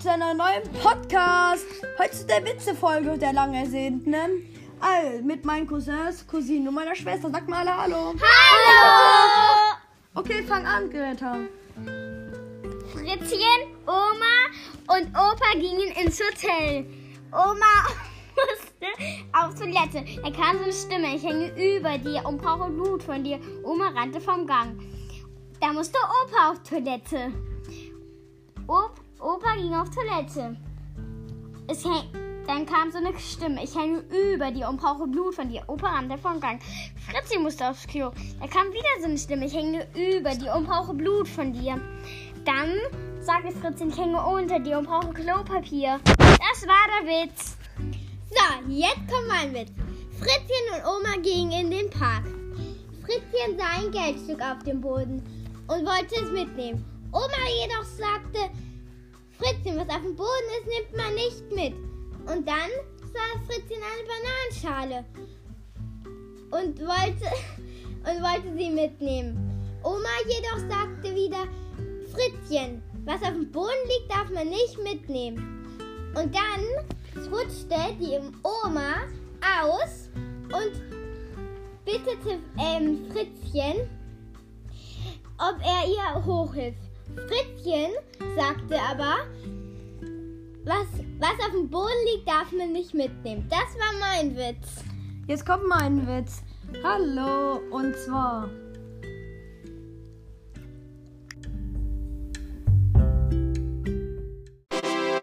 zu einer neuen Podcast. Heute zu der Witze-Folge, der lang ersehnten. Ne? Also, mit meinen Cousins, Cousinen und meiner Schwester. Sag mal alle Hallo. Hallo! Okay, fang an, Greta. Fritzchen, Oma und Opa gingen ins Hotel. Oma musste auf Toilette. Da kam so eine Stimme, ich hänge über dir und brauche Blut von dir. Oma rannte vom Gang. Da musste Opa auf Toilette. Opa ging auf Toilette. Dann kam so eine Stimme. Ich hänge über dir und brauche Blut von dir. Opa rannte vom Gang. Fritzi musste aufs Klo. Da kam wieder so eine Stimme. Ich hänge über dir und brauche Blut von dir. Dann sagte Fritzi, ich hänge unter dir und brauche Klopapier. Das war der Witz. So, jetzt kommt mein Witz. Fritzchen und Oma gingen in den Park. Fritzchen sah ein Geldstück auf dem Boden und wollte es mitnehmen. Oma jedoch sagte, Fritzchen, was auf dem Boden ist, nimmt man nicht mit. Und dann sah Fritzchen eine Bananenschale und wollte sie mitnehmen. Oma jedoch sagte wieder, Fritzchen, was auf dem Boden liegt, darf man nicht mitnehmen. Und dann rutschte die Oma aus und bittete Fritzchen, ob er ihr hochhilft. Fritzchen sagte aber, was auf dem Boden liegt, darf man nicht mitnehmen. Das war mein Witz. Jetzt kommt mein Witz. Hallo, und zwar